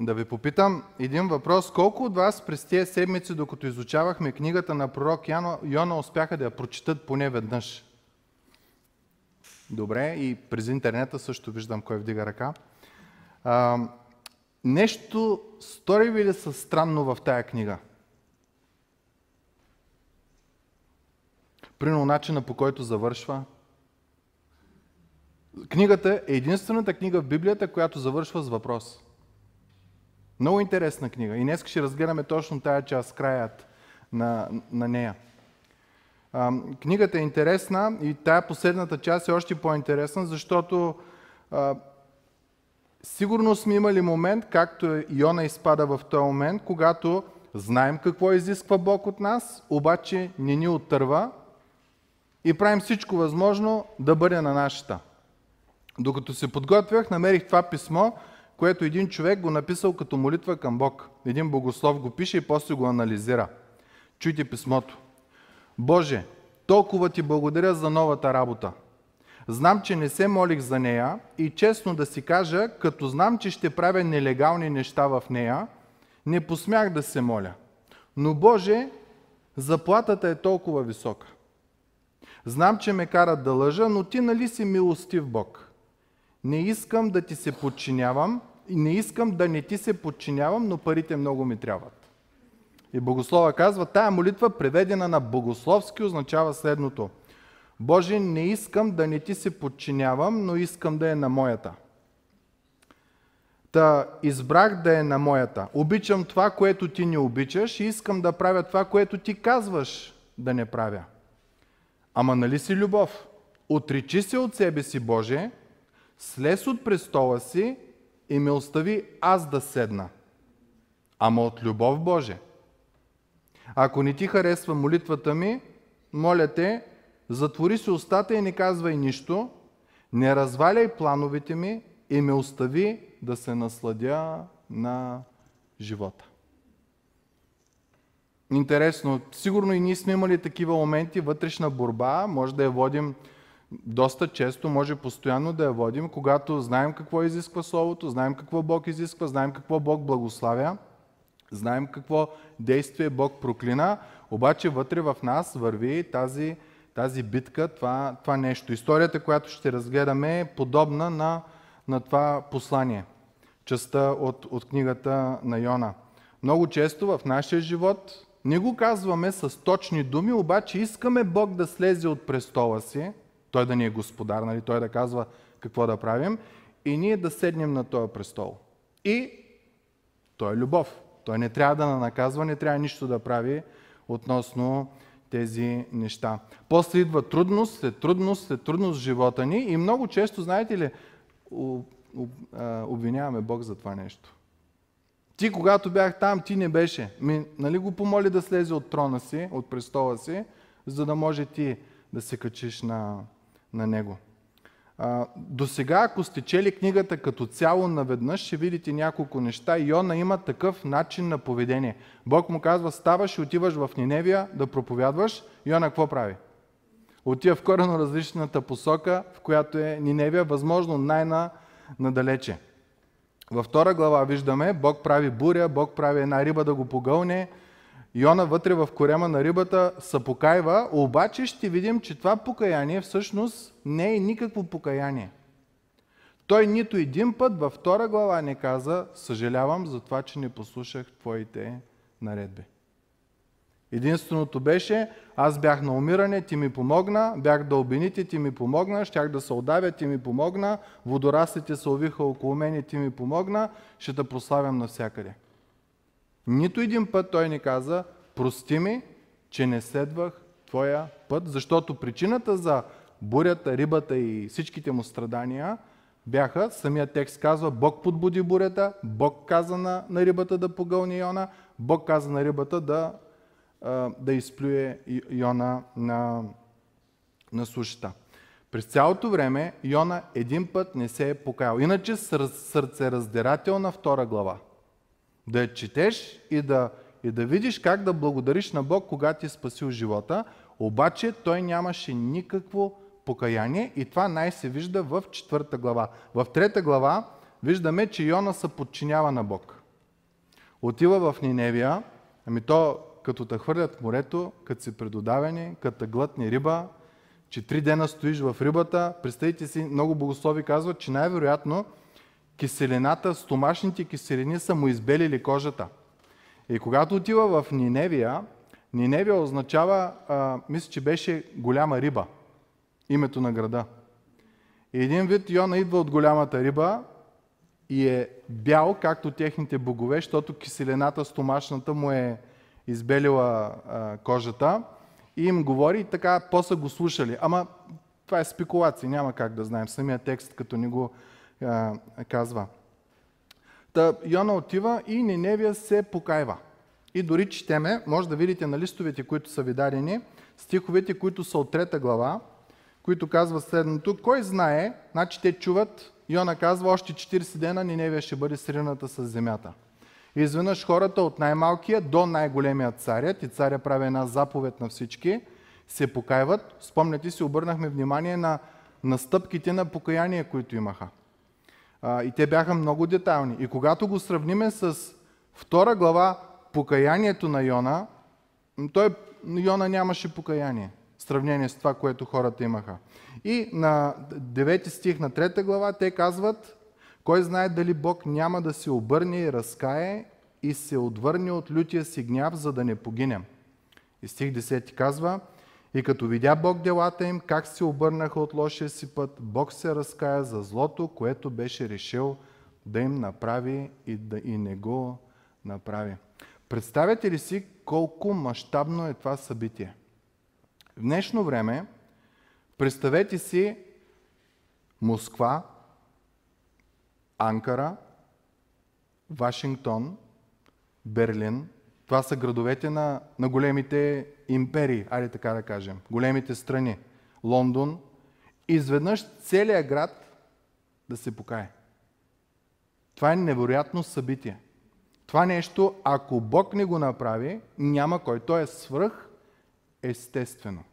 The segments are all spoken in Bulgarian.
да ви попитам един въпрос. Колко от вас през тези седмици, докато изучавахме книгата на пророк Йона, успяха да я прочитат поне веднъж? Добре, и през интернета също виждам кой вдига ръка. Нещо стори ви ли са странно в тая книга? Примерно начина, по който завършва. Книгата е единствената книга в Библията, която завършва с въпрос. Много интересна книга. И днес ще разгледаме точно тая част, краят на нея. Книгата е интересна и тая последната част е още по-интересна, защото сигурно сме имали момент, както Йона изпада в този момент, когато знаем какво изисква Бог от нас, обаче не ни оттърва и правим всичко възможно да бъде на нашата. Докато се подготвях, намерих това писмо, което един човек го написал като молитва към Бог. Един богослов го пише и после го анализира. Чуйте писмото. Боже, толкова ти благодаря за новата работа. Знам, че не се молих за нея и честно да си кажа, като знам, че ще правя нелегални неща в нея, не посмях да се моля. Но Боже, заплатата е толкова висока. Знам, че ме карат да лъжа, но ти нали си милостив Бог. Не искам да ти се подчинявам и не искам да не ти се подчинявам, но парите много ми трябват. И богослова казва, тая молитва, преведена на богословски, означава следното. Боже, не искам да не ти се подчинявам, но искам да е на моята. Та избрах да е на моята. Обичам това, което ти не обичаш и искам да правя това, което ти казваш да не правя. Ама нали си любов? Отречи се от себе си, Боже, слез от престола си и ме остави аз да седна. Ама от любов, Боже. Ако не ти харесва молитвата ми, моля те, затвори си устата и не казвай нищо, не разваляй плановете ми и ме остави да се насладя на живота. Интересно, сигурно и ние сме имали такива моменти, вътрешна борба, може да я водим доста често, може постоянно да я водим, когато знаем какво изисква Словото, знаем какво Бог изисква, знаем какво Бог благославя. Знаем какво действие Бог проклина, обаче вътре в нас върви тази битка, това нещо. Историята, която ще разгледаме, е подобна на това послание, частта от книгата на Йона. Много често в нашия живот не го казваме с точни думи, обаче искаме Бог да слезе от престола си, той да ни е господар, нали? Той да казва какво да правим, и ние да седнем на този престол. И той е любов. Той не трябва да наказва, не трябва нищо да прави относно тези неща. После идва трудност, след трудност, след трудност в живота ни и много често, знаете ли, обвиняваме Бог за това нещо. Ти, когато бях там, ти не беше. Нали го помоли да слезе от трона си, от престола си, за да може ти да се качиш на него. До сега, ако сте чели книгата като цяло наведнъж, ще видите няколко неща. Йона има такъв начин на поведение. Бог му казва, ставаш и отиваш в Ниневия да проповядваш. Йона какво прави? Отива в коренно различната посока, в която е Ниневия, възможно най-надалече. Във втора глава виждаме, Бог прави буря, Бог прави една риба да го погълне. Йона вътре в корема на рибата се покайва, обаче ще видим, че това покаяние всъщност не е никакво покаяние. Той нито един път във втора глава не каза, съжалявам за това, че не послушах твоите наредби. Единственото беше, аз бях на умиране, ти ми помогна, бях дълбините, ти ми помогна, щях да се удавя, ти ми помогна, водораслите се увиха около мене, ти ми помогна, ще те прославям навсякъде. Нито един път той не каза, прости ми, че не следвах твоя път, защото причината за бурята, рибата и всичките му страдания бяха, самият текст казва, Бог подбуди бурята, Бог каза на рибата да погълне Йона, Бог каза на рибата да изплюе Йона на сушата. През цялото време Йона един път не се е покаял, иначе сърцераздирателна втора глава. Да я четеш и да видиш как да благодариш на Бог, когато ти е спасил живота, обаче той нямаше никакво покаяние и това най-се вижда в 4 глава. В 3 глава виждаме, че Йона се подчинява на Бог. отива в Ниневия, ами то като те хвърлят в морето, като си предодавени, като те глътни риба, че 3 дена стоиш в рибата, представете си, много богослови казват, че най-вероятно киселината, стомашните киселини са му избелили кожата. И когато отива в Ниневия, Ниневия означава, мисля, че беше голяма риба, името на града. И един вид Йона идва от голямата риба и е бял, както техните богове, защото киселината стомашната му е избелила кожата и им говори и така, после го слушали. Ама това е спекулация, няма как да знаем, самия текст като ни го казва. Та Йона отива и Ниневия се покайва. И дори четеме, може да видите на листовете, които са ви дадени, стиховете, които са от 3 глава, които казва следното. Кой знае, значи те чуват, Йона казва, още 40 дена Ниневия ще бъде срината с земята. И изведнъж хората от най-малкия до най-големия царят, и царя прави една заповед на всички, се покайват. Спомняте си, обърнахме внимание на стъпките на покаяние, които имаха. И те бяха много детайлни. И когато го сравниме с 2 глава, покаянието на Йона, Йона нямаше покаяние в сравнение с това, което хората имаха. И на 9 стих на 3 глава те казват, кой знае дали Бог няма да се обърне и разкае и се отвърне от лютия си гняв, за да не погинем. И стих 10 казва, и като видя Бог делата им, как се обърнаха от лошия си път, Бог се разкая за злото, което беше решил да им направи и не го направи. Представете ли си колко мащабно е това събитие? В днешно време, представете си Москва, Анкара, Вашингтон, Берлин. Това са градовете на големите империи, айде така да кажем, големите страни. Лондон. Изведнъж целият град да се покае. Това е невероятно събитие. Това нещо, ако Бог не го направи, няма кой. То е свръх естествено.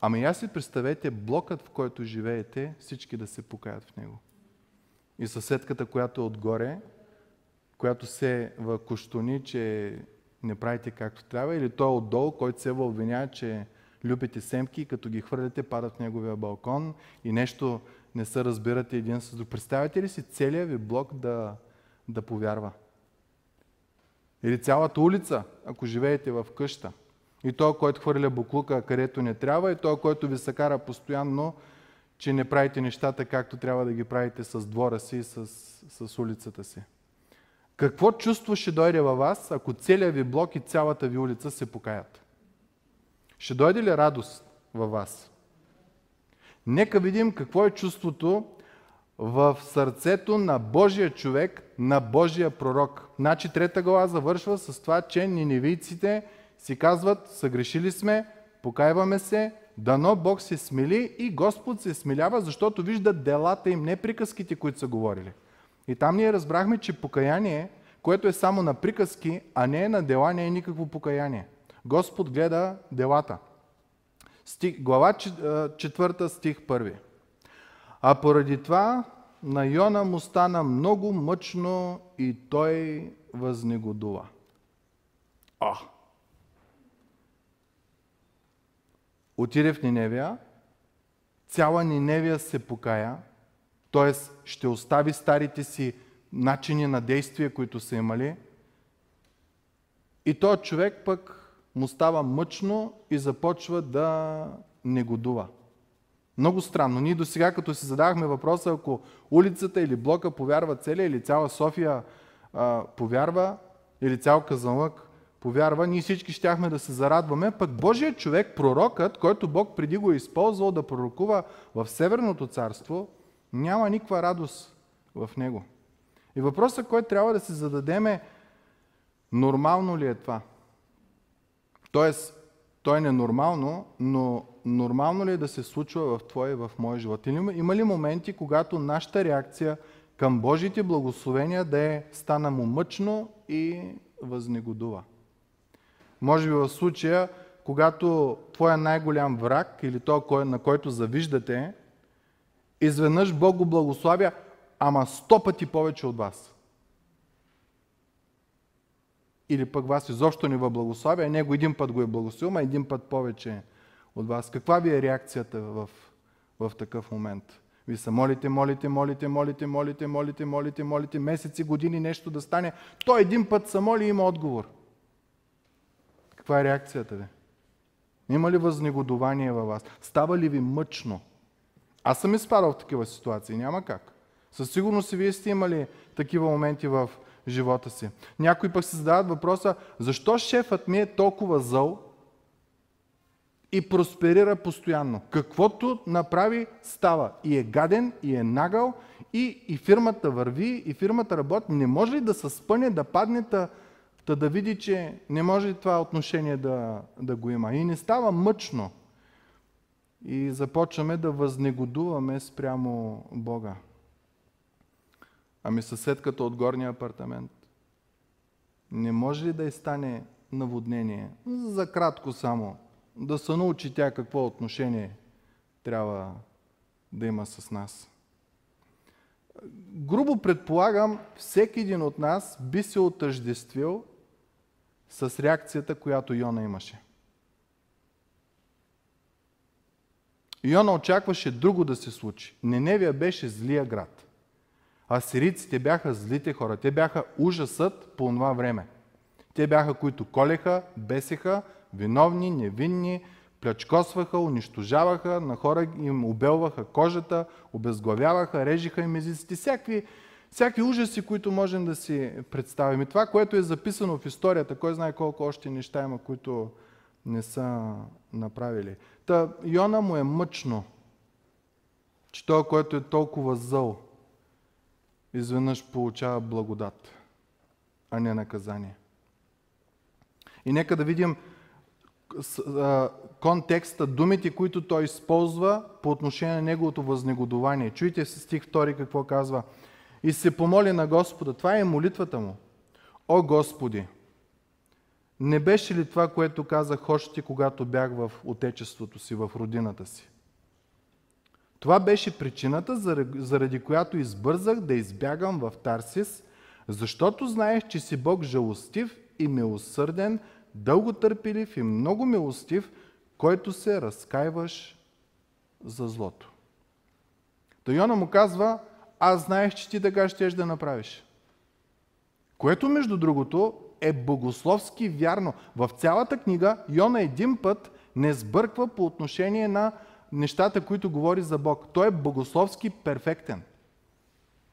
Ама я си представете блокът, в който живеете, всички да се покаят в него. И съседката, която е отгоре, която се въкощуни, че не правите както трябва, или той отдолу, който се въобвинява, че любите семки и като ги хвърляте, падат в неговия балкон и нещо не се разбирате един с друг. Представете ли си целият ви блок да повярва? Или цялата улица, ако живеете в къща. И той, който хвърля буклука, където не трябва, и той, който ви се кара постоянно, че не правите нещата, както трябва да ги правите с двора си и с улицата си. Какво чувство ще дойде във вас, ако целият ви блок и цялата ви улица се покаят? Ще дойде ли радост във вас? Нека видим какво е чувството в сърцето на Божия човек, на Божия пророк. Значи 3 глава завършва с това, че ниневийците си казват, съгрешили сме, покайваме се, дано Бог се смили и Господ се смилява, защото вижда делата им, не приказките, които са говорили. И там ние разбрахме, че покаяние, което е само на приказки, а не е на дела, не е никакво покаяние. Господ гледа делата. Глава 4, стих 1. А поради това на Йона му стана много мъчно и той възнегодува. Отиде в Ниневия, цяла Ниневия се покая, т.е. ще остави старите си начини на действие, които са имали. И той човек пък му става мъчно и започва да негодува. Много странно. Ние до сега, като си задавахме въпроса, ако улицата или блока повярва целия, или цяла София повярва, или цял Казанлък повярва, ние всички щяхме да се зарадваме. Пък Божият човек, пророкът, който Бог преди го е използвал да пророкува в Северното царство, няма никаква радост в него. И въпросът, който трябва да се зададем е, нормално ли е това? Тоест, той е ненормално, но нормално ли е да се случва в твоя и в моя живот? Има ли моменти, когато нашата реакция към Божите благословения да е стана му мъчно и възнегодува? Може би в случая, когато твоя най-голям враг или той, на който завиждате, изведнъж Бог го благославя, ама 100 пъти повече от вас. или пък вас изобщо не въблагославя, а него един път го е благословил, а един път повече от вас. Каква ви е реакцията в такъв момент? Ви се молите, месеци, години нещо да стане. Той един път се моли и има отговор. Каква е реакцията ви? Има ли възнегодование във вас? Става ли ви мъчно? Аз съм изпадал в такива ситуации, няма как. Със сигурност и вие сте имали такива моменти в живота си. Някои пък се задават въпроса, защо шефът ми е толкова зъл и просперира постоянно? Каквото направи, става. И е гаден, и е нагъл, и фирмата върви, и фирмата работи. Не може ли да се спъне, да падне, та да види, че не може ли това отношение да го има? И не става мъчно. И започваме да възнегодуваме спрямо Бога. Ами съседката от горния апартамент. Не може ли да й стане наводнение? За кратко само. Да се научи тя какво отношение трябва да има с нас. Грубо предполагам, всеки един от нас би се отъждествил с реакцията, която Йона имаше. Йона очакваше друго да се случи. Ниневия беше злия град. Асирийците бяха злите хора. Те бяха ужасът по това време. Те бяха, които колеха, бесеха, виновни, невинни, плячкосваха, унищожаваха, на хора им обелваха кожата, обезглавяваха, режиха им езиците. Всякакви ужаси, които можем да си представим. И това, което е записано в историята, кой знае колко още неща има, които не са направили. Та Йона му е мъчно, че той, който е толкова зъл, изведнъж получава благодат, а не наказание. И нека да видим контекста, думите, които той използва по отношение на неговото възнегодование. Чуйте стих 2 какво казва. И се помоли на Господа. Това е молитвата му. О Господи, не беше ли това, което казах още, когато бях в отечеството си, в родината си? Това беше причината, заради която избързах да избягам в Тарсис, защото знаех, че си Бог жалостив и милосърден, дълготърпелив и много милостив, който се разкаиваш за злото. Та Йона му казва, аз знаех, че ти така щеш да направиш. Което, между другото, е богословски вярно. В цялата книга Йона един път не сбърква по отношение на нещата, които говори за Бог. Той е богословски перфектен.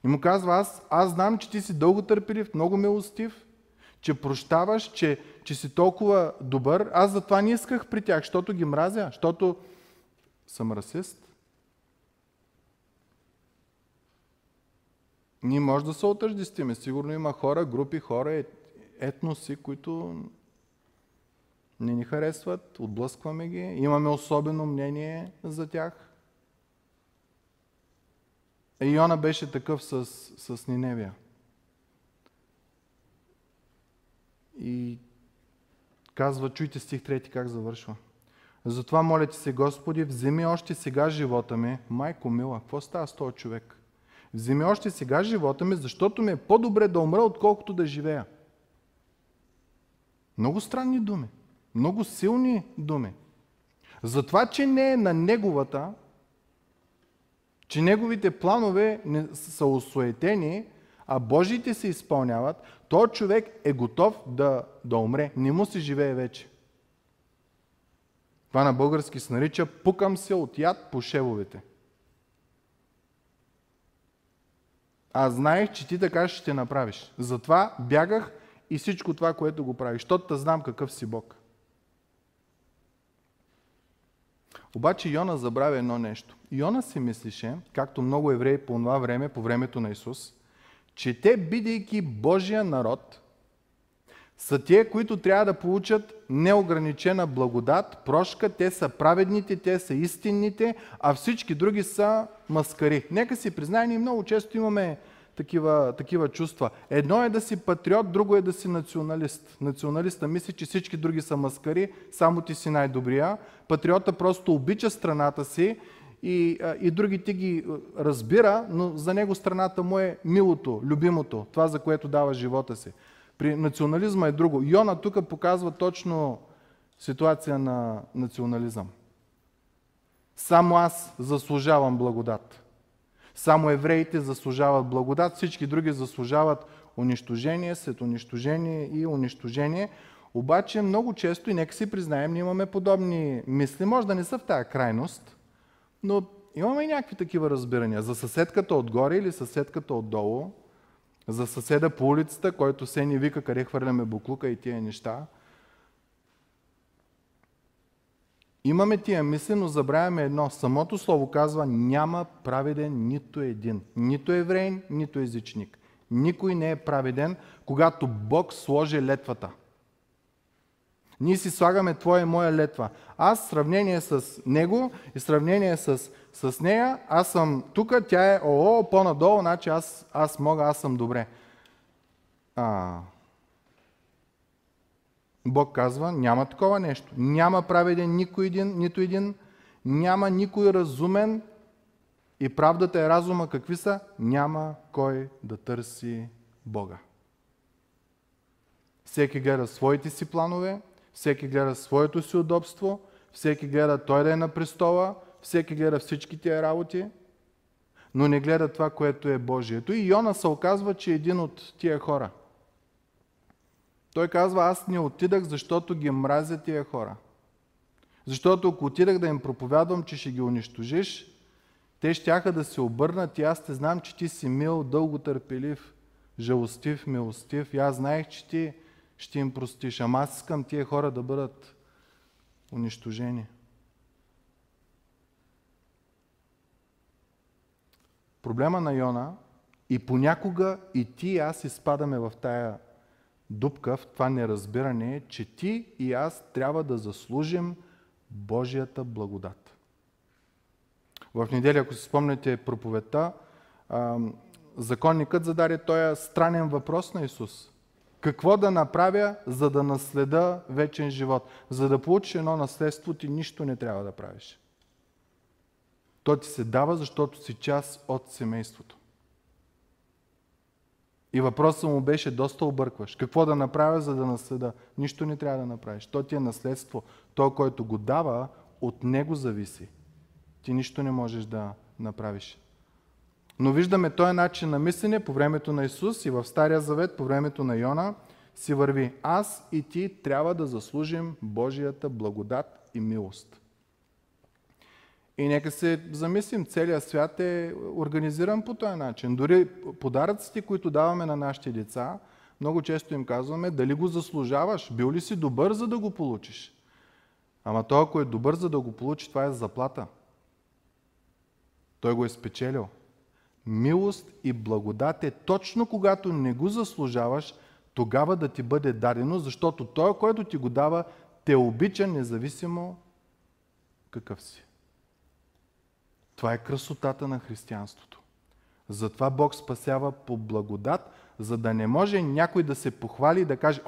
И му казва, аз знам, че ти си дълготърпелив, много милостив, че прощаваш, че си толкова добър. Аз затова не исках при тях, защото ги мразя, защото съм расист. Ние може да се отъждествиме. Сигурно има хора, групи хора, етноси, които не ни харесват, отблъскваме ги, имаме особено мнение за тях. Йона беше такъв с Ниневия. И казва, чуйте стих 3 как завършва. Затова моля ти се, Господи, вземи още сега живота ми. Майко мила, какво става с този човек? Вземи още сега живота ми, защото ми е по-добре да умра, отколкото да живея. Много странни думи. Много силни думи. Затова, че не е на неговата, че неговите планове са осуетени, а Божиите се изпълняват, той човек е готов да умре. Не му се живее вече. Това на български се нарича пукам се от яд по шевовете. Аз знаех, че ти така ще направиш. Затова бягах и всичко това, което го правиш, защото да знам какъв си Бог. Обаче Йона забравя едно нещо. Йона си мислеше, както много евреи по това време, по времето на Исус, че те, бидейки Божия народ, са тия, които трябва да получат неограничена благодат, прошка, те са праведните, те са истинните, а всички други са маскари. Нека си признаем, и много често имаме такива чувства. Едно е да си патриот, друго е да си националист. Националиста мисли, че всички други са маскари, само ти си най-добрия. Патриота просто обича страната си и другите ги разбира, но за него страната му е милото, любимото, това за което дава живота си. При национализма е друго. Йона тук показва точно ситуация на национализъм. Само аз заслужавам благодат. Само евреите заслужават благодат, всички други заслужават унищожение, след унищожение и унищожение. Обаче много често, и нека си признаем, ние имаме подобни мисли, може да не са в тая крайност, но имаме и някакви такива разбирания. За съседката отгоре или съседката отдолу, за съседа по улицата, който се ни вика къде хвърляме буклука и тия неща. Имаме тия мисли, но забравяме едно. Самото слово казва, няма праведен нито един. Нито евреин, нито езичник. Никой не е праведен, когато Бог сложи летвата. Ние си слагаме твоя и моя летва. Аз в сравнение с него и в сравнение с нея, аз съм тук, тя е по-надолу, значи аз мога, аз съм добре. Бог казва, няма такова нещо. Няма праведен нито един, няма никой разумен и правдата е разума. Какви са? Няма кой да търси Бога. Всеки гледа своите си планове, всеки гледа своето си удобство, всеки гледа той да е на престола, всеки гледа всички тия работи, но не гледа това, което е Божието. И Йона се оказва, че е един от тия хора. Той казва, аз не отидах, защото ги мразя тия хора. Защото ако отидах да им проповядвам, че ще ги унищожиш, те щяха да се обърнат и аз те знам, че ти си мил, дълготърпелив, жалостив, милостив. И аз знаех, че ти ще им простиш. Ама аз искам тия хора да бъдат унищожени. Проблема на Йона, и понякога и ти и аз изпадаме в тая дупка, в това неразбиране е, че ти и аз трябва да заслужим Божията благодат. В неделя, ако си спомняте проповедта, законникът зададе този странен въпрос на Исус. Какво да направя, за да наследа вечен живот? За да получиш едно наследство, ти нищо не трябва да правиш. То ти се дава, защото си част от семейството. И въпросът му беше доста объркваш. Какво да направя, за да наследа? Нищо не трябва да направиш. То ти е наследство. То, който го дава, от него зависи. Ти нищо не можеш да направиш. Но виждаме този начин на мислене по времето на Исус и в Стария Завет, по времето на Йона, си върви. Аз и ти трябва да заслужим Божията благодат и милост. И нека се замислим, целият свят е организиран по този начин. Дори подаръците, които даваме на нашите деца, много често им казваме, дали го заслужаваш, бил ли си добър, за да го получиш. Ама той, ако е добър, за да го получи, това е заплата. Той го е спечелил. Милост и благодат е точно когато не го заслужаваш, тогава да ти бъде дадено, защото той, който ти го дава, те обича независимо какъв си. Това е красотата на християнството. Затова Бог спасява по благодат, за да не може някой да се похвали и да каже,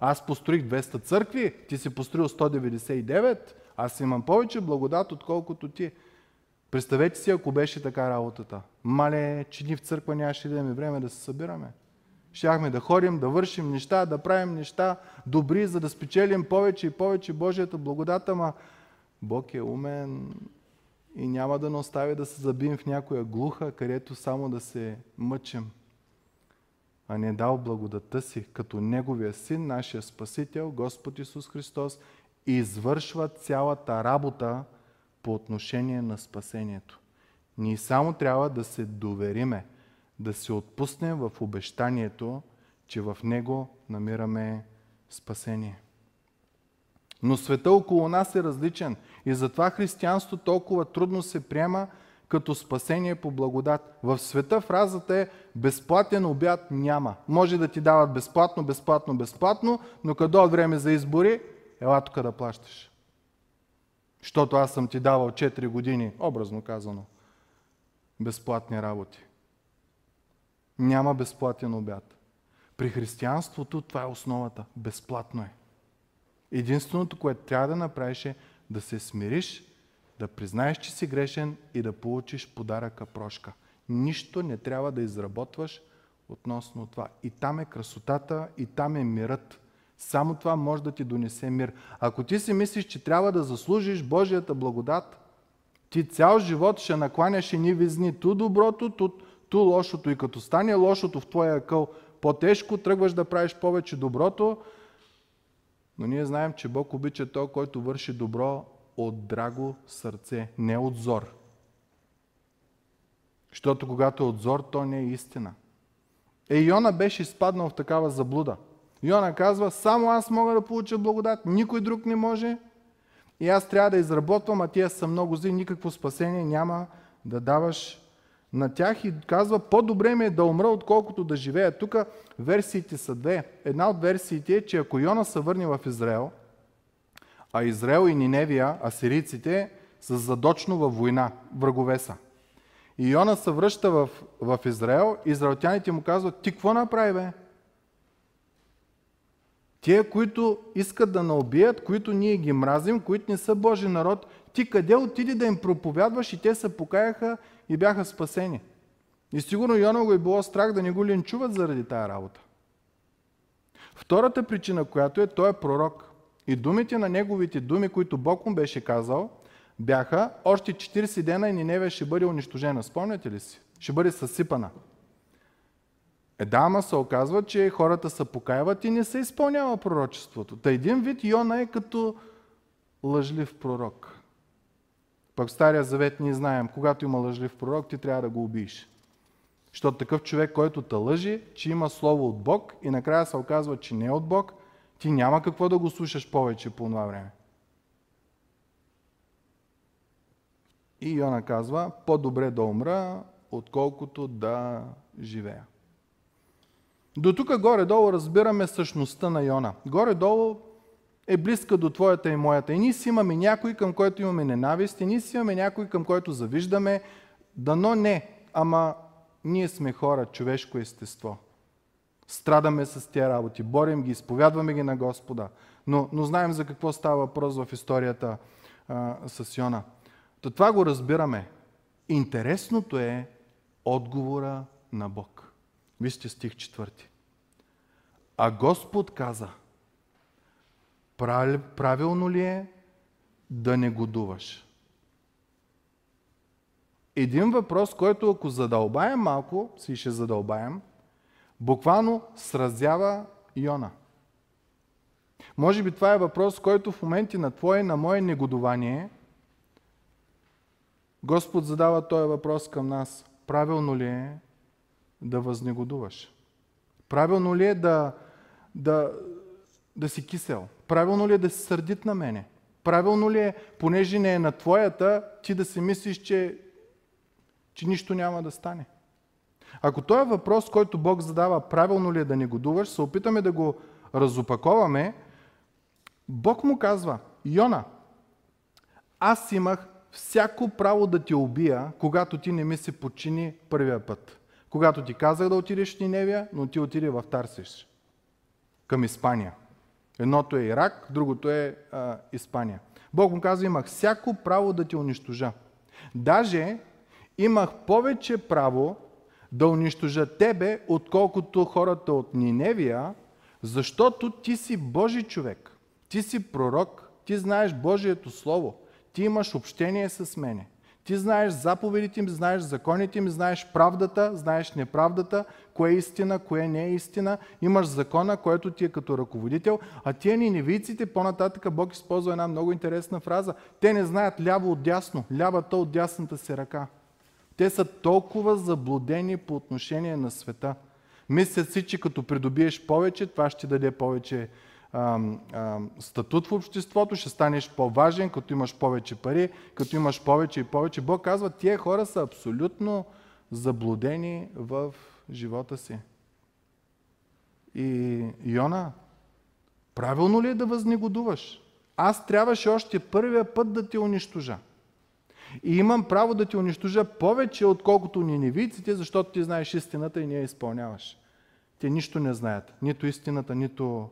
аз построих 200 църкви, ти си построил 199, аз имам повече благодат, отколкото ти. Представете си, ако беше така работата. Мале, че ни в църква нямаше да имаме време да се събираме. Щяхме да ходим, да вършим неща, да правим неща добри, за да спечелим повече и повече Божията благодат, ама Бог е умен и няма да не остави да се забием в някоя глуха, където само да се мъчим. А не е дал благодата си, като Неговия Син, нашия Спасител, Господ Исус Христос, извършва цялата работа по отношение на спасението. Ние само трябва да се довериме, да се отпуснем в обещанието, че в Него намираме спасение. Но света около нас е различен и затова християнство толкова трудно се приема като спасение по благодат. В света фразата е безплатен обяд няма. Може да ти дават безплатно, безплатно, безплатно, но като дойде време за избори, ела тук да плащаш. Защото аз съм ти давал 4 години, образно казано, безплатни работи. Няма безплатен обяд. При християнството това е основата. Безплатно е. Единственото, което трябва да направиш е да се смириш, да признаеш, че си грешен и да получиш подаръка прошка. Нищо не трябва да изработваш относно това. И там е красотата, и там е мирът. Само това може да ти донесе мир. Ако ти си мислиш, че трябва да заслужиш Божията благодат, ти цял живот ще накланяш едни везни. Ту доброто, ту лошото. И като стане лошото в твоя акъл по-тежко, тръгваш да правиш повече доброто. Но ние знаем, че Бог обича той, който върши добро от драго сърце, не от зор. Защото когато е от зор, то не е истина. Йона беше изпаднал в такава заблуда. Йона казва, само аз мога да получа благодат, никой друг не може и аз трябва да изработвам, а тия са много зли, никакво спасение няма да даваш на тях. И казва, по-добре ми е да умра, отколкото да живея. Тук версиите са две. Една от версиите е, че ако Йона се върне в Израел, а Израел и Ниневия, асирийците, са задочно във война, врагове са. И Йона се връща в Израел, израелтяните му казват, ти какво направи, бе? Те, които искат да наубият, които ние ги мразим, които не са Божи народ, ти къде отиди да им проповядваш? И те се покаяха и бяха спасени. И сигурно Йона го е било страх да не го линчуват заради тая работа. Втората причина, която е, той е пророк. И думите на неговите думи, които Бог му беше казал, бяха още 40 дена и Ниневия ще бъде унищожена. Спомняте ли си? Ще бъде съсипана. Ама се оказва, че хората се покаяват и не се изпълнява пророчеството. Та един вид Йона е като лъжлив пророк. Пък в Стария Завет ние знаем, когато има лъжлив пророк, ти трябва да го убиеш. Защото такъв човек, който те лъжи, че има слово от Бог и накрая се оказва, че не е от Бог, ти няма какво да го слушаш повече по това време. И Йона казва, по-добре да умра, отколкото да живея. До тук горе-долу разбираме същността на Йона. Горе-долу е близка до твоята и моята. И ние си имаме някой, към който имаме ненавист, и ние си имаме някой, към който завиждаме. Дано не, ама ние сме хора, човешко естество. Страдаме с тези работи, борим ги, изповядваме ги на Господа. Но знаем за какво става въпрос в историята с Йона. То това го разбираме. Интересното е отговора на Бог. Вижте стих 4. А Господ каза, правилно ли е да не годуваш? Един въпрос, който ако задълбаем малко, си ще задълбаем, буквално сразява Йона. Може би това е въпрос, който в моменти на твое и на мое негодование Господ задава този въпрос към нас. Правилно ли е да възнегодуваш? Правилно ли е да си кисел? Правилно ли е да си сърдит на мене? Правилно ли е, понеже не е на твоята, ти да си мислиш, че нищо няма да стане? Ако този е въпрос, който Бог задава, правилно ли е да негодуваш, се опитаме да го разопаковаме, Бог му казва, Йона, аз имах всяко право да те убия, когато ти не ми се подчини първия път. Когато ти казах да отидеш в Ниневия, но ти отиде в Тарсиш, към Испания. Едното е Ирак, другото е Испания. Бог му казва, имах всяко право да те унищожа. Даже имах повече право да унищожа тебе, отколкото хората от Ниневия, защото ти си Божи човек, ти си пророк, ти знаеш Божието Слово, ти имаш общение с мене. Ти знаеш заповедите им, знаеш законите им, знаеш правдата, знаеш неправдата, кое е истина, кое не е истина. Имаш закона, който ти е като ръководител. А тия ниневийците, по-нататък Бог използва една много интересна фраза. Те не знаят ляво от дясно, лявата от дясната си ръка. Те са толкова заблудени по отношение на света. Мислят си, че като придобиеш повече, това ще даде повече статут в обществото, ще станеш по-важен, като имаш повече пари, като имаш повече и повече. Бог казва, тия хора са абсолютно заблудени в живота си. И Йона, правилно ли е да възнегодуваш? Аз трябваше още първия път да те унищожа. И имам право да те унищожа повече, отколкото ниневийците, защото ти знаеш истината и не я изпълняваш. Те нищо не знаят. Нито истината, нито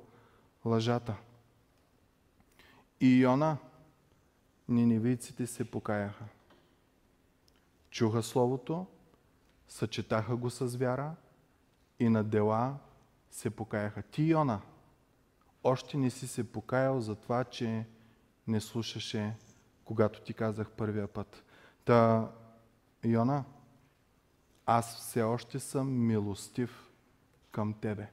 лъжата. И Йона, ниневийците се покаяха. Чуха Словото, съчетаха го с вяра и на дела се покаяха. Ти, Йона, още не си се покаял за това, че не слушаше, когато ти казах първия път. Та, Йона, аз все още съм милостив към тебе.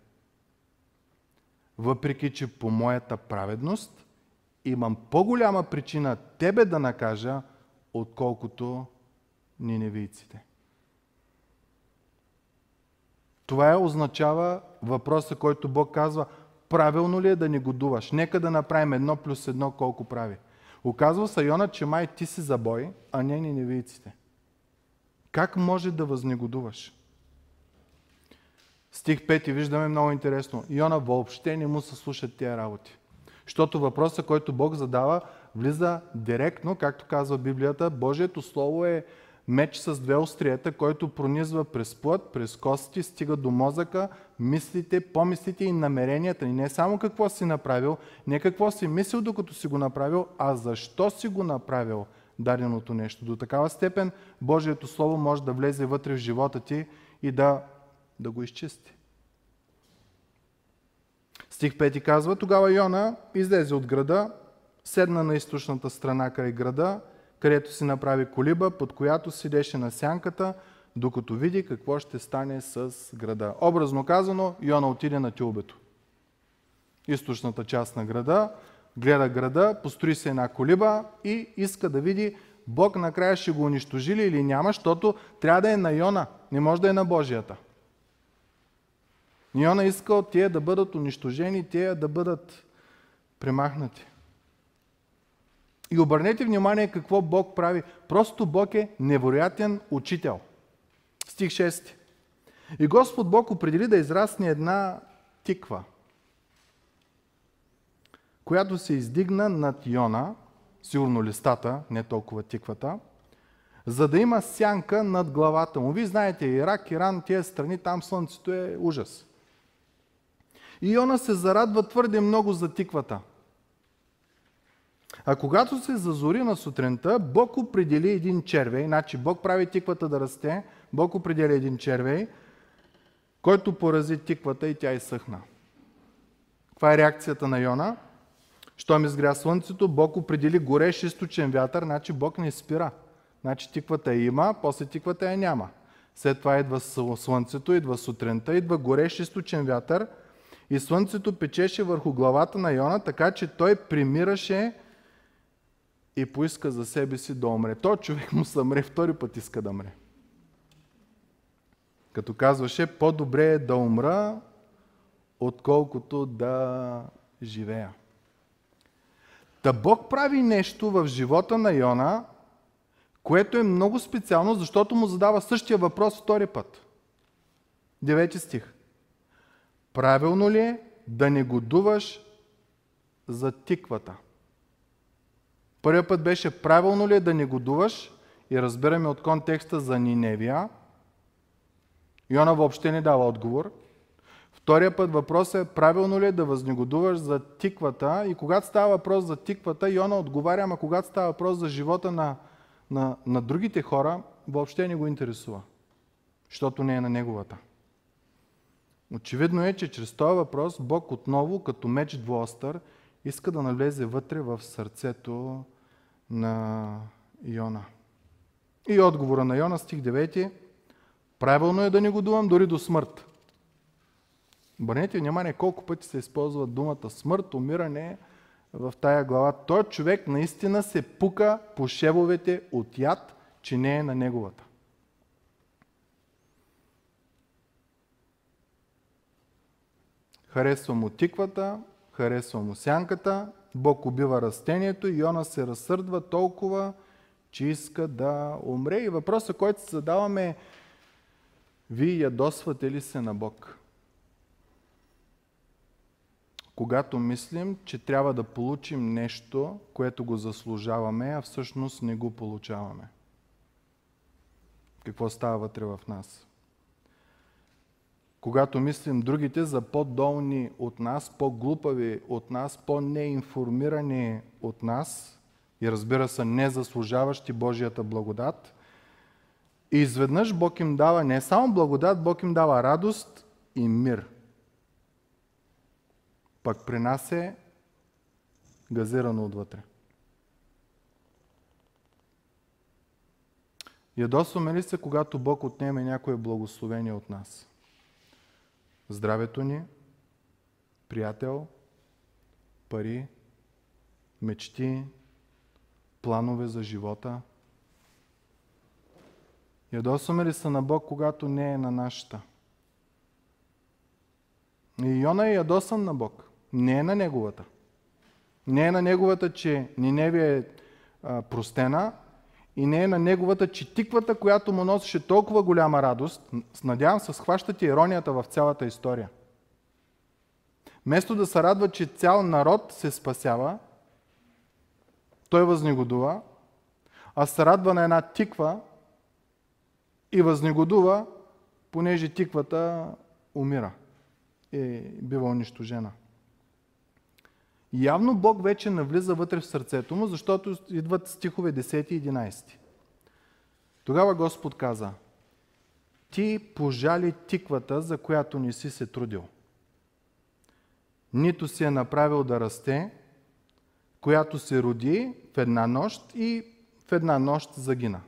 Въпреки, че по моята праведност имам по-голяма причина тебе да накажа, отколкото ниневийците. Това означава въпроса, който Бог казва, правилно ли е да негодуваш? Нека да направим 1 + 1, колко прави. Оказва се, Йона, че май ти си забой, а не ниневийците. Как може да възнегодуваш? Стих 5 виждаме много интересно. Йона въобще не му се слушат тия работи. Защото въпросът, който Бог задава, влиза директно, както казва Библията, Божието слово е меч с 2 остриета, който пронизва през плът, през кости, стига до мозъка, мислите, помислите и намеренията. И не само какво си направил, не какво си мислил докато си го направил, а защо си го направил даденото нещо. До такава степен Божието слово може да влезе вътре в живота ти и да го изчисти. Стих 5 казва, тогава Йона излезе от града, седна на източната страна край града, където си направи колиба, под която седеше на сянката, докато види какво ще стане с града. Образно казано, Йона отиде на тюлбето. Източната част на града, гледа града, построи се една колиба и иска да види Бог накрая ще го унищожи ли или няма, защото трябва да е на Йона, не може да е на Божията. Йона искал тия да бъдат унищожени, тия да бъдат премахнати. И обърнете внимание какво Бог прави. Просто Бог е невероятен учител. Стих 6. И Господ Бог определи да израсне една тиква, която се издигна над Йона, сигурно листата, не толкова тиквата, за да има сянка над главата му. Вие знаете, Ирак, Иран, тези страни, там слънцето е ужас. И Йона се зарадва твърде много за тиквата. А когато се зазори на сутринта, Бог определи един червей, значи Бог прави тиквата да расте, Бог определи един червей, който порази тиквата и тя изсъхна. Каква е реакцията на Йона? Щом изгря слънцето, Бог определи горещ източен вятър, значи Бог не спира. Значи тиквата я има, после тиквата я няма. След това идва слънцето, идва сутринта, идва горещ източен вятър и слънцето печеше върху главата на Йона, така че той примираше и поиска за себе си да умре. Той човек му съмре, втори път иска да умре. Като казваше, по-добре е да умра, отколкото да живея. Та Бог прави нещо в живота на Йона, което е много специално, защото му задава същия въпрос втори път. 9 стих. Правилно ли е да негодуваш за тиквата? Първият път беше правилно ли е да негодуваш и разбираме от контекста за Ниневия. Йона въобще не дава отговор. Вторият път въпросът е правилно ли е да възнегодуваш за тиквата и когато става въпрос за тиквата, Йона отговаря, ама когато става въпрос за живота на другите хора, въобще не го интересува, защото не е на неговата. Очевидно е, че чрез този въпрос Бог отново, като меч двуостър, иска да навлезе вътре в сърцето на Йона. И отговора на Йона, стих 9, правилно е да негодувам дори до смърт. Обърнете внимание колко пъти се използва думата смърт, умиране в тая глава. Той човек наистина се пука по шевовете от яд, че не е на неговата. Харесва му тиквата, харесва му сянката, Бог убива растението и Йона се разсърдва толкова, че иска да умре. И въпросът, който се задаваме е, вие ядосвате ли се на Бог? Когато мислим, че трябва да получим нещо, което го заслужаваме, а всъщност не го получаваме. Какво става вътре в нас? Когато мислим другите за по-долни от нас, по-глупави от нас, по-неинформирани от нас и разбира се, незаслужаващи Божията благодат, и изведнъж Бог им дава не само благодат, Бог им дава радост и мир. Пък при нас е газирано отвътре. Ядосваме ли се, когато Бог отнеме някое благословение от нас? Здравето ни, приятел, пари, мечти, планове за живота. Ядосваме ли се на Бог, когато не е на нашата? И Йона е ядосан на Бог. Не е на неговата. Не е на неговата, че Ниневия е простена, и не е на неговата, че тиквата, която му носеше толкова голяма радост, надявам се, схващате иронията в цялата история. Вместо да се радва, че цял народ се спасява, той възнегодува, а се радва на една тиква и възнегодува, понеже тиквата умира и бива унищожена. Явно Бог вече навлиза вътре в сърцето му, защото идват стихове 10 и 11. Тогава Господ каза: ти пожали тиквата, за която не си се трудил. Нито си е направил да расте, която се роди в една нощ и в една нощ загина.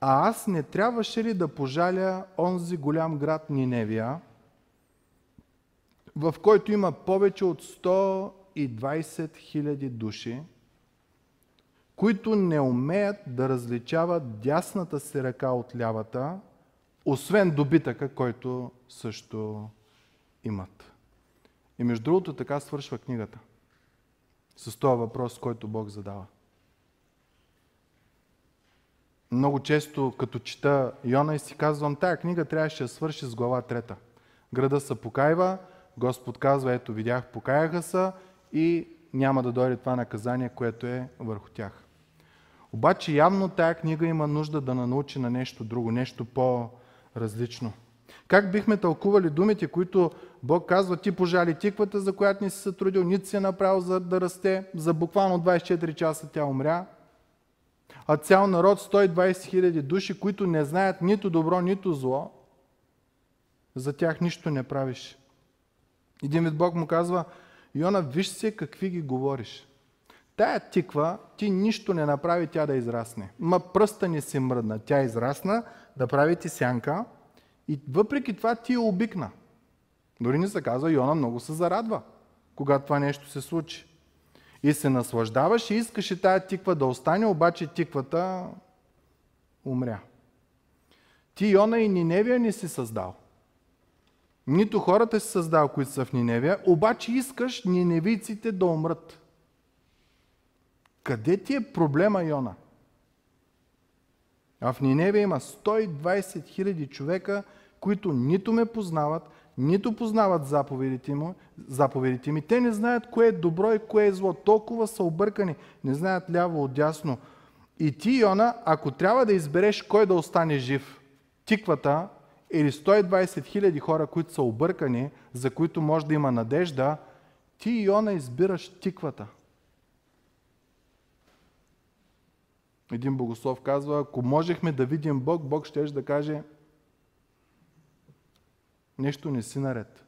А аз не трябваше ли да пожаля онзи голям град Ниневия, в който има повече от 120 хиляди души, които не умеят да различават дясната си ръка от лявата, освен добитъка, който също имат. И между другото, така свършва книгата. С този въпрос, който Бог задава. Много често, като чета Йона и си казвам, тая книга трябваше да свърши с глава 3. Града се покаива, Господ казва, ето видях, покаяха се и няма да дойде това наказание, което е върху тях. Обаче явно тая книга има нужда да научи на нещо друго, нещо по-различно. Как бихме тълкували думите, които Бог казва, ти пожали тиквата, за която не си се трудил, нито си е направил за да расте, за буквално 24 часа тя умря, а цял народ, 120 хиляди души, които не знаят нито добро, нито зло, за тях нищо не правиш. Един вид Бог му казва, Йона, виж се какви ги говориш. Тая тиква, ти нищо не направи тя да израсне. Ма пръста не си мръдна, тя израсна да прави ти сянка и въпреки това ти я обикна. Дори не се казва, Йона много се зарадва, когато това нещо се случи. И се наслаждаваше и искаше тая тиква да остане, обаче тиквата умря. Ти, Йона, и Ниневия не си създал. Нито хората си създал, които са в Ниневия, обаче искаш ниневийците да умрат. Къде ти е проблема, Йона? А в Ниневия има 120 хиляди човека, които нито ме познават, нито познават заповедите ми. Те не знаят кое е добро и кое е зло. Толкова са объркани, не знаят ляво от дясно. И ти, Йона, ако трябва да избереш кой да остане жив, тиквата или 120 хиляди хора, които са объркани, за които може да има надежда, ти, Йона, избираш тиквата. Един богослов казва, ако можехме да видим Бог, Бог щеше да каже, нещо не си наред.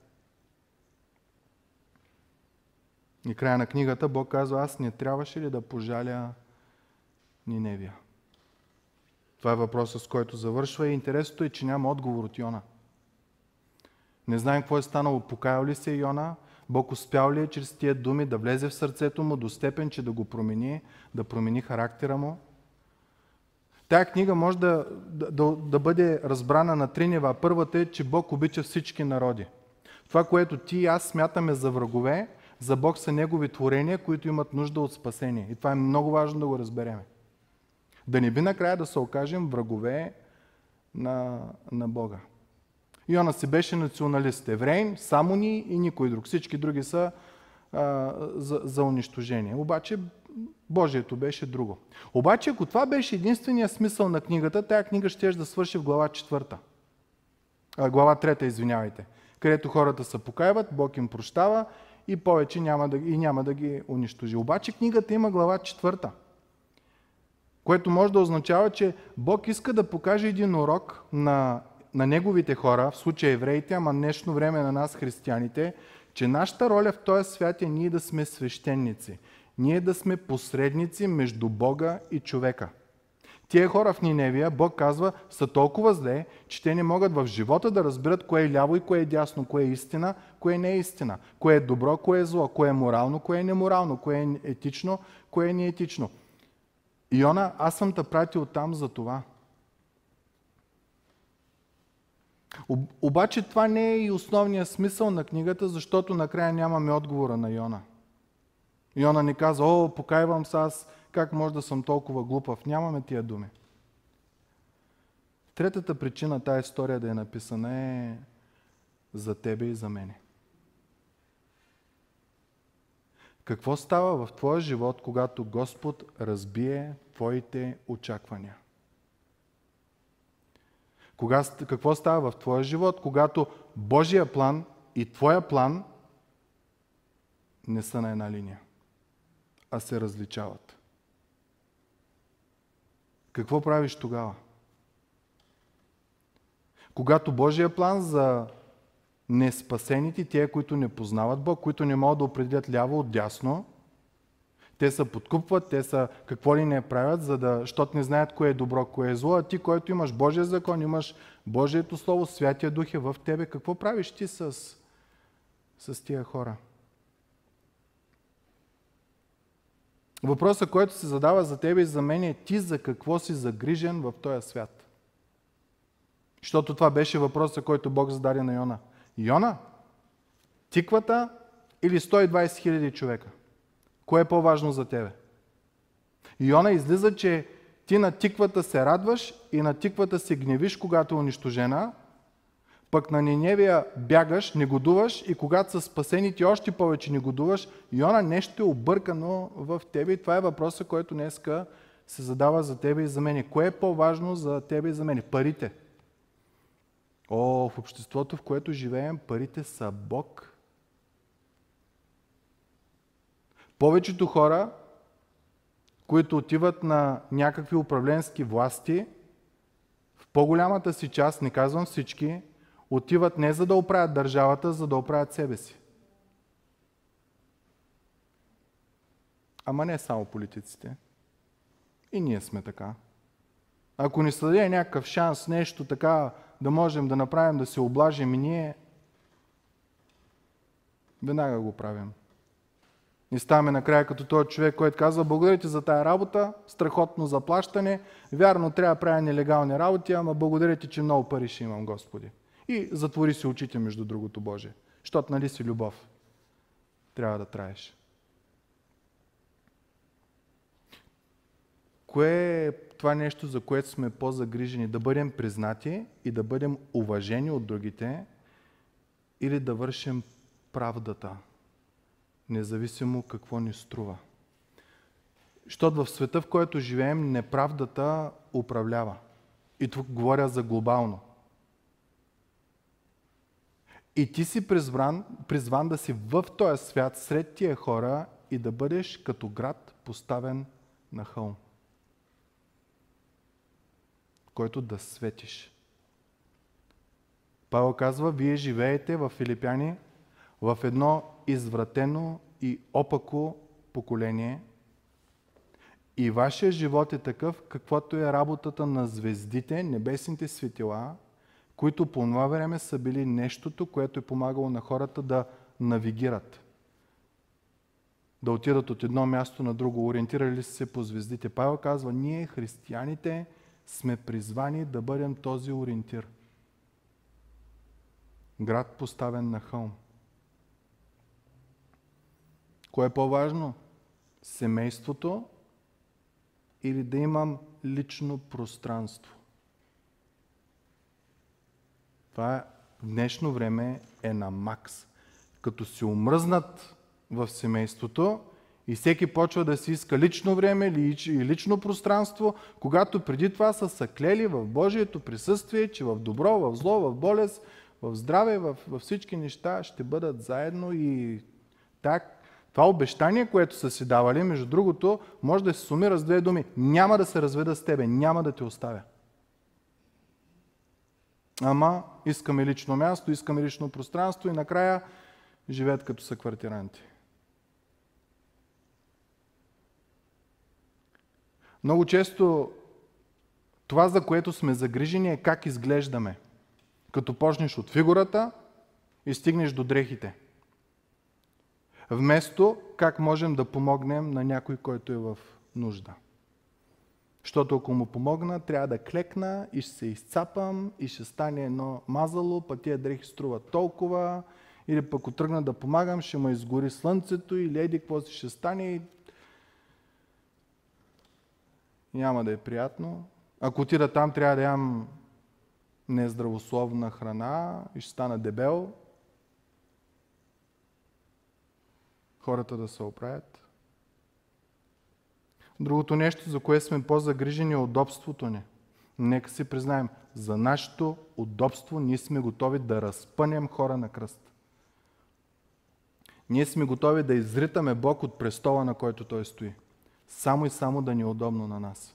И края на книгата Бог казва, аз не трябваше ли да пожаля Ниневия? Това е въпросът, с който завършва и интересното е, че няма отговор от Йона. Не знаем какво е станало, покаял ли се Йона, Бог успял ли е чрез тия думи да влезе в сърцето му до степен, че да го промени, да промени характера му. Тая книга може да бъде разбрана на три нива. Първата е, че Бог обича всички народи. Това, което ти и аз смятаме за врагове, за Бог са негови творения, които имат нужда от спасение. И това е много важно да го разбереме. Да не би накрая да се окажем врагове на Бога. Йона си беше националист, еврейн, само ни и никой друг. Всички други са за унищожение. Обаче Божието беше друго. Обаче ако това беше единственият смисъл на книгата, тая книга щеше да свърши в глава 3, където хората се покаиват, Бог им прощава и повече няма да ги унищожи. Обаче книгата има глава 4. Което може да означава, че Бог иска да покаже един урок на на неговите хора, в случая евреите, ама днешно време на нас християните, че нашата роля в този свят е ние да сме свещеници. Ние да сме посредници между Бога и човека. Тие хора в Ниневия, Бог казва, са толкова зле, че те не могат в живота да разберат кое е ляво и кое е дясно, кое е истина, кое не е истина, кое е добро, кое е зло, кое е морално, кое е неморално, кое е етично, кое е неетично. Йона, аз съм те пратил там за това. Обаче това не е и основният смисъл на книгата, защото накрая нямаме отговора на Йона. Йона не казва, о, покайвам се аз, как може да съм толкова глупав? Нямаме тия думи. Третата причина тая история да е написана е за тебе и за мене. Какво става в твоя живот, когато Господ разбие твоите очаквания? Какво става в твоя живот, когато Божия план и твоя план не са на една линия, а се различават? Какво правиш тогава? Когато Божия план за неспасените, тия, които не познават Бог, които не могат да определят ляво от дясно, те се подкупват, те са какво ли не правят, защото не знаят кое е добро, кое е зло, а ти, който имаш Божия закон, имаш Божието Слово, Святия Дух е в тебе. Какво правиш ти с тия хора? Въпросът, който се задава за тебе и за мен е ти за какво си загрижен в този свят. Защото това беше въпросът, който Бог зададе на Йона. Йона, тиквата или 120 хиляди човека? Кое е по-важно за тебе? Йона, излиза, че ти на тиквата се радваш и на тиквата се гневиш, когато е унищожена, пък на Ниневия бягаш, негодуваш и когато са спасени ти още повече негодуваш. Йона, нещо е объркано в тебе и това е въпросът, който днеска се задава за тебе и за мене. Кое е по-важно за тебе и за мене? Парите. О, в обществото, в което живеем, парите са Бог. Повечето хора, които отиват на някакви управленски власти, в по-голямата си част, не казвам всички, отиват не за да оправят държавата, за да оправят себе си. Ама не само политиците. И ние сме така. Ако ни се даде някакъв шанс, нещо така, да можем да направим, да се облажим и ние, веднага го правим. И ставаме накрая като този човек, който казва, благодаря ти за тая работа, страхотно заплащане, вярно трябва да правя нелегални работи, ама благодаря ти, че много пари ще имам, Господи. И затвори си очите, между другото, Боже, защото нали си любов, трябва да траеш. Кое е това нещо, за което сме по-загрижени? Да бъдем признати и да бъдем уважени от другите или да вършим правдата, независимо какво ни струва? Защото в света, в който живеем, неправдата управлява. И тук говоря за глобално. И ти си призван да си в този свят, сред тия хора и да бъдеш като град поставен на хълм, който да светиш. Павел казва, вие живеете в Филипяни в едно извратено и опако поколение и вашия живот е такъв, каквото е работата на звездите, небесните светила, които по това време са били нещото, което е помагало на хората да навигират, да отидат от едно място на друго, ориентирали се по звездите. Павел казва, ние християните сме призвани да бъдем този ориентир. Град поставен на хълм. Кое е по-важно? Семейството или да имам лично пространство? Това в днешно време е на макс. Като си омръзнат в семейството и всеки почва да си иска лично време и лично пространство, когато преди това са се клели в Божието присъствие, че в добро, в зло, в болест, в здраве, във всички неща ще бъдат заедно и так. Това обещание, което са си давали, между другото, може да се сумира с две думи. Няма да се разведа с тебе, няма да те оставя. Ама искаме лично място, искаме лично пространство и накрая живеят като са квартиранти. Много често това, за което сме загрижени, е как изглеждаме. Като почнеш от фигурата и стигнеш до дрехите. Вместо как можем да помогнем на някой, който е в нужда. Защото ако му помогна, трябва да клекна и ще се изцапам и ще стане едно мазало, пък тия дрехи струват толкова, или пък ако тръгна да помагам, ще ме изгори слънцето или еди какво си ще стане и няма да е приятно. Ако отида там, трябва да ям нездравословна храна и ще стана дебел. Хората да се оправят. Другото нещо, за което сме по-загрижени, е удобството ни. Нека си признаем, за нашето удобство ние сме готови да разпънем хора на кръст. Ние сме готови да изритаме Бог от престола, на който Той стои. Само и само да ни е удобно на нас.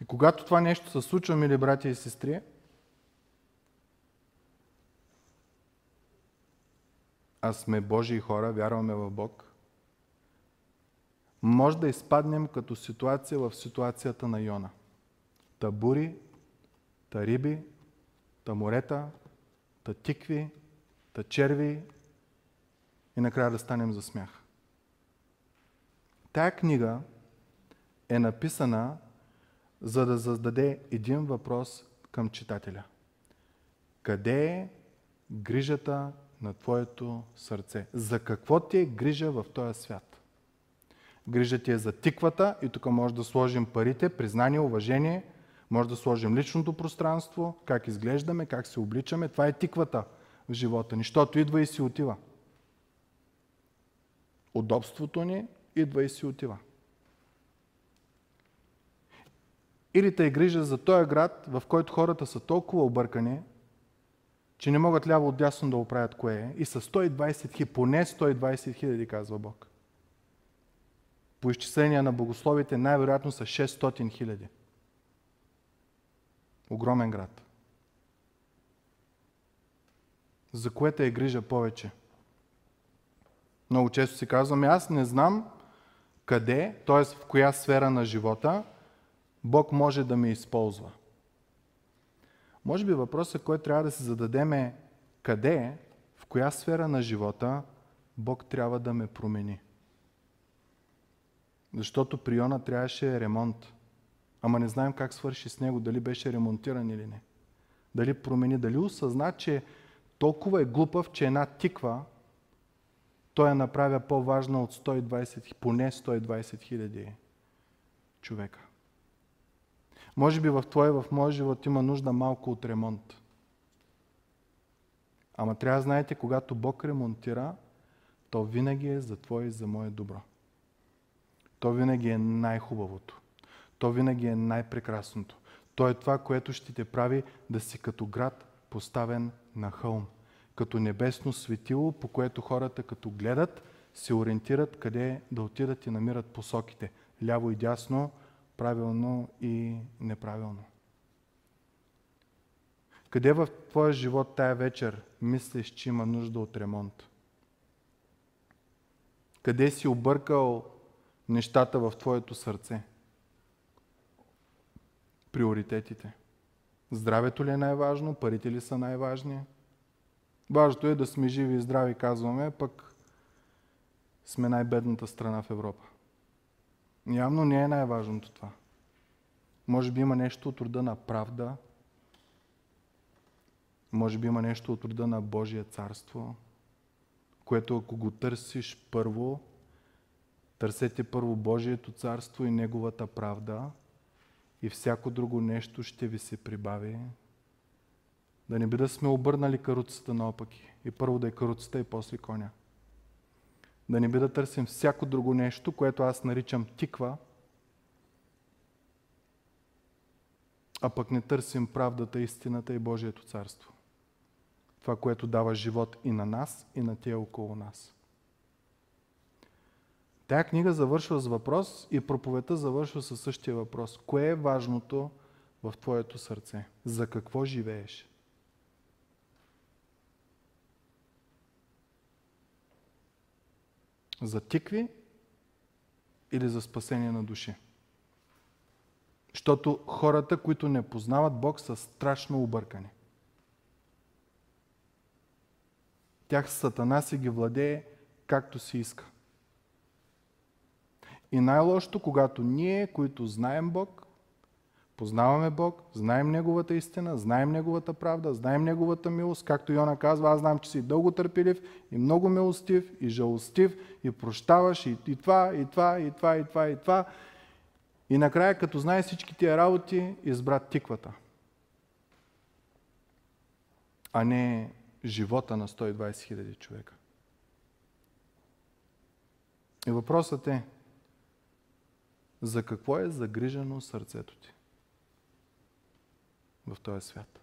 И когато това нещо се случва, мили братя и сестри, а сме Божии хора, вярваме в Бог, може да изпаднем като ситуация в ситуацията на Йона. Та бури, та риби, та морета, та тикви, та черви и накрая да станем за смях. Тая книга е написана, за да зададе един въпрос към читателя. Къде е грижата на твоето сърце? За какво ти е грижа в този свят? Грижа ти е за тиквата и тук може да сложим парите, признание, уважение, може да сложим личното пространство, как изглеждаме, как се обличаме. Това е тиквата в живота ни, защото идва и си отива. Удобството ни идва и си отива. Или те е грижа за този град, в който хората са толкова объркани, че не могат ляво от дясно да оправят кое е. И са 120 хиляди, поне 120 хиляди, казва Бог. По изчисления на богословите най-вероятно са 600 хиляди. Огромен град. За което е грижа повече? Много често си казваме, аз не знам къде, т.е. в коя сфера на живота Бог може да ме използва. Може би въпросът, който трябва да се зададем е къде, в коя сфера на живота Бог трябва да ме промени. Защото при Йона трябваше ремонт. Ама не знаем как свърши с него, дали беше ремонтиран или не. Дали промени, дали осъзна, че толкова е глупав, че една тиква той я направя по-важна от 120, поне 120 хиляди човека. Може би в твоя и в моя живот има нужда малко от ремонт. Ама трябва да знаете, когато Бог ремонтира, то винаги е за твое и за мое добро. То винаги е най-хубавото. То винаги е най-прекрасното. То е това, което ще те прави да си като град поставен на хълм. Като небесно светило, по което хората като гледат, се ориентират къде да отидат и намират посоките. Ляво и дясно, правилно и неправилно. Къде в твоя живот тая вечер мислиш, че има нужда от ремонт? Къде си объркал нещата в твоето сърце? Приоритетите. Здравето ли е най-важно? Парите ли са най-важни? Важното е да сме живи и здрави, казваме, пък сме най-бедната страна в Европа. Явно не е най-важното това. Може би има нещо от рода на правда. Може би има нещо от рода на Божие царство, което ако го търсиш първо, търсете първо Божието царство и Неговата правда и всяко друго нещо ще ви се прибави. Да не би да сме обърнали каруцата наопаки. И първо да е каруцата и после коня. Да не би да търсим всяко друго нещо, което аз наричам тиква, а пък не търсим правдата, истината и Божието царство. Това, което дава живот и на нас, и на тия около нас. Тая книга завършва с въпрос и проповедта завършва със същия въпрос. Кое е важното в твоето сърце? За какво живееш? За тикви или за спасение на души? Защото хората, които не познават Бог, са страшно объркани. Тях Сатана си ги владее както си иска. И най-лошото, когато ние, които знаем Бог, познаваме Бог, знаем Неговата истина, знаем Неговата правда, знаем Неговата милост, както Йона казва, аз знам, че си дълго търпелив и много милостив и жалостив и прощаваш и това, и това, и това, и това, и това. И накрая, като знае всички тия работи, избра тиквата, а не живота на 120 хиляди човека. И въпросът е, за какво е загрижено сърцето ти в този свят?